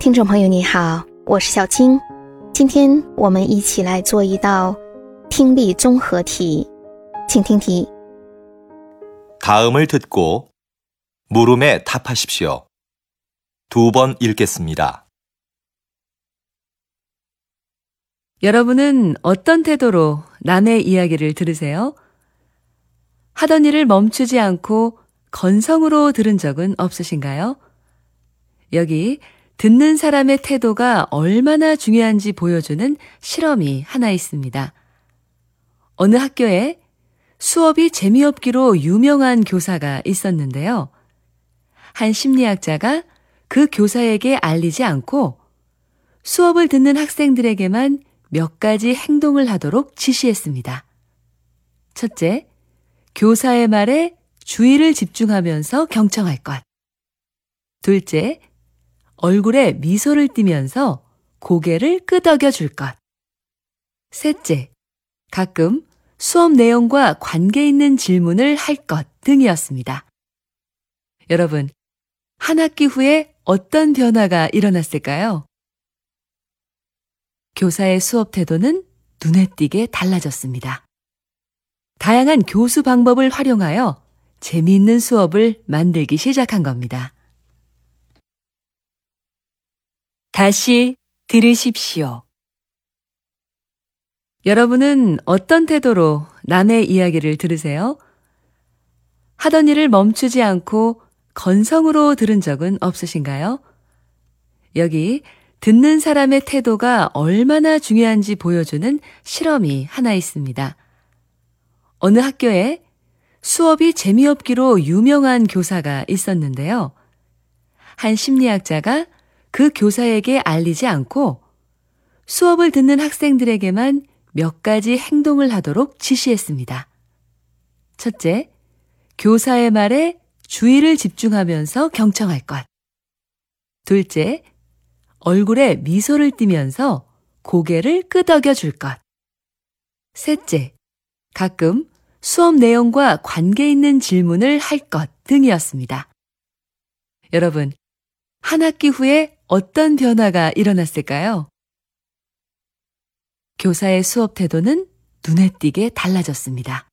听众朋友你好，我是小青，今天我们一起来做一道听力综合题，请听题。다음을 듣고 물음에 답하십시오. 두 번 읽겠습니다. 여러분은 어떤 태도로 남의 이야기를 들으세요? 하던 일을 멈추지 않고 건성으로 들은 적은 없으신가요? 여기 듣는 사람의 태도가 얼마나 중요한지 보여주는 실험이 하나 있습니다. 어느 학교에 수업이 재미없기로 유명한 교사가 있었는데요. 한 심리학자가 그 교사에게 알리지 않고 수업을 듣는 학생들에게만 몇 가지 행동을 하도록 지시했습니다. 첫째, 교사의 말에 주의를 집중하면서 경청할 것. 둘째, 얼굴에 미소를 띠면서 고개를 끄덕여 줄 것. 셋째, 가끔 수업 내용과 관계 있는 질문을 할 것 등이었습니다. 여러분, 한 학기 후에 어떤 변화가 일어났을까요? 교사의 수업 태도는 눈에 띄게 달라졌습니다. 다양한 교수 방법을 활용하여 재미있는 수업을 만들기 시작한 겁니다. 다시 들으십시오. 여러분은 어떤 태도로 남의 이야기를 들으세요? 하던 일을 멈추지 않고 건성으로 들은 적은 없으신가요? 여기 듣는 사람의 태도가 얼마나 중요한지 보여주는 실험이 하나 있습니다. 어느 학교에 수업이 재미없기로 유명한 교사가 있었는데요. 한 심리학자가 그 교사에게 알리지 않고 수업을 듣는 학생들에게만 몇 가지 행동을 하도록 지시했습니다. 첫째, 교사의 말에 주의를 집중하면서 경청할 것. 둘째, 얼굴에 미소를 띠면서 고개를 끄덕여 줄 것. 셋째, 가끔 수업 내용과 관계 있는 질문을 할 것 등이었습니다. 여러분, 한 학기 후에 어떤 변화가 일어났을까요? 교사의 수업 태도는 눈에 띄게 달라졌습니다.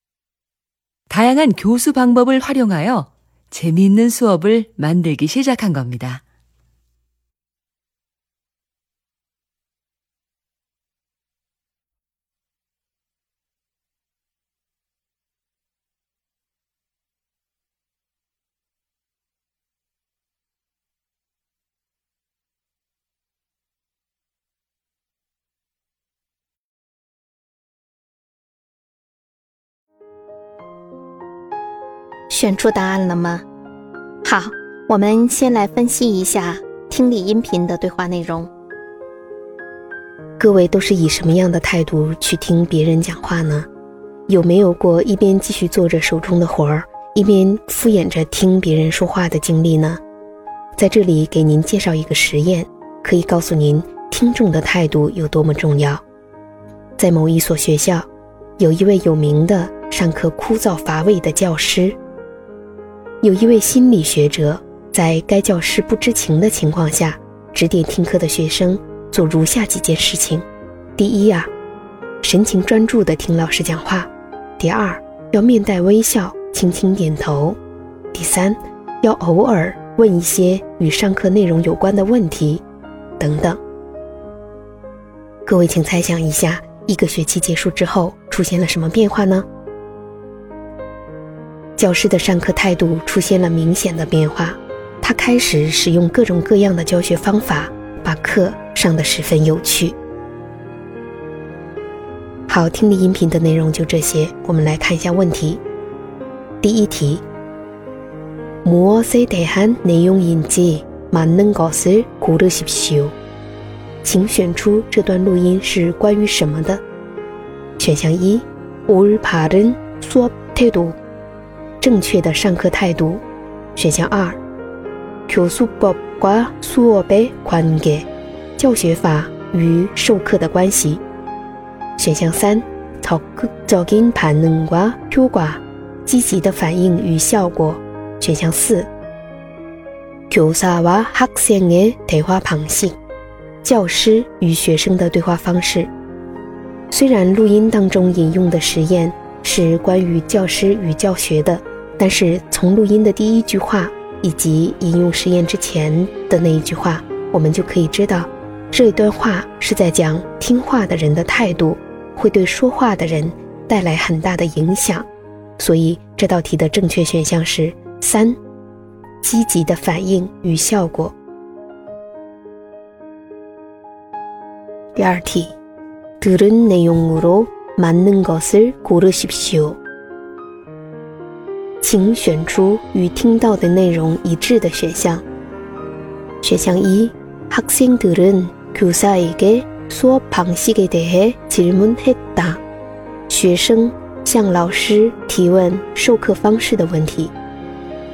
다양한 교수 방법을 활용하여 재미있는 수업을 만들기 시작한 겁니다.选出答案了吗？好，我们先来分析一下听力音频的对话内容。各位都是以什么样的态度去听别人讲话呢？有没有过一边继续做着手中的活儿，一边敷衍着听别人说话的经历呢？在这里给您介绍一个实验，可以告诉您听众的态度有多么重要。在某一所学校，有一位有名的上课枯燥乏味的教师。有一位心理学者在该教师不知情的情况下指点听课的学生做如下几件事情。第一啊，神情专注地听老师讲话。第二，要面带微笑，轻轻点头。第三，要偶尔问一些与上课内容有关的问题等等。各位请猜想一下，一个学期结束之后出现了什么变化呢？教师的上课态度出现了明显的变化，他开始使用各种各样的教学方法，把课上得十分有趣。好，听力音频的内容就这些，我们来看一下问题。第一题，무엇에 대한 내용인지 맞는 것을 고르십시오。请选出这段录音是关于什么的。选项一，올바른 수업 태도。正确的上课态度。选项二，교수법과수업의관계。教学法与授课的关系。选项三，적극적인반응과효과。积极的反应与效果。选项四， 교사와 학생의 대화 방식, 教师 与学生 的对话方式。虽然录音当中引用的实验是关于教师与教学的，但是从录音的第一句话以及引用实验之前的那一句话，我们就可以知道这一段话是在讲听话的人的态度会对说话的人带来很大的影响。所以这道题的正确选项是3，积极的反应与效果。第二题，들은 내용으로 맞는 것을 고르십시오。请选出与听到的内容一致的选项。选项 1， 학생들은 교사에게 수업 방식에 대해 질문했다。学生向老师提问授课方式的问题。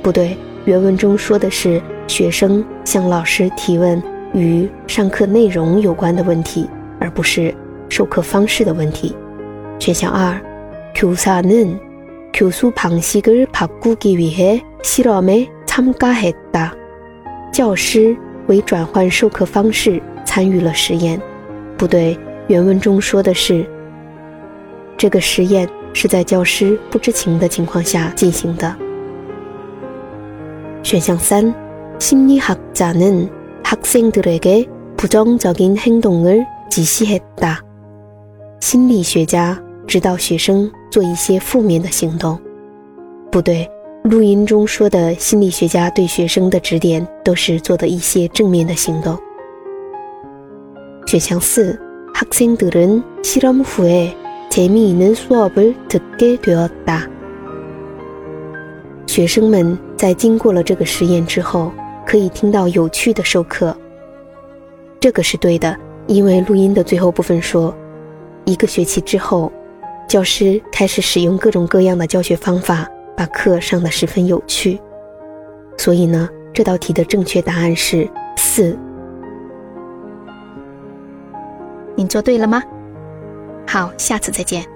不对，原文中说的是学生向老师提问与上课内容有关的问题，而不是授课方式的问题。选项 2， 교사는 교수 방식을 바꾸기 위해 실험에 참가했다。教师为转换授课方式参与了实验。不对，原文中说的是这个实验是在教师不知情的情况下进行的。选项 3， 심리학자는 학생들에게 부정적인 행동을 지시했다。心理学家指导学生做一些负面的行动。不对，录音中说的心理学家对学生的指点都是做的一些正面的行动。选项 4， 학생들은 실험 후에 재미있는 수업을 듣게 되었다。学生们在经过了这个实验之后，可以听到有趣的授课。这个是对的，因为录音的最后部分说，一个学期之后，教师开始使用各种各样的教学方法，把课上得十分有趣。所以呢，这道题的正确答案是4。您做对了吗？好，下次再见。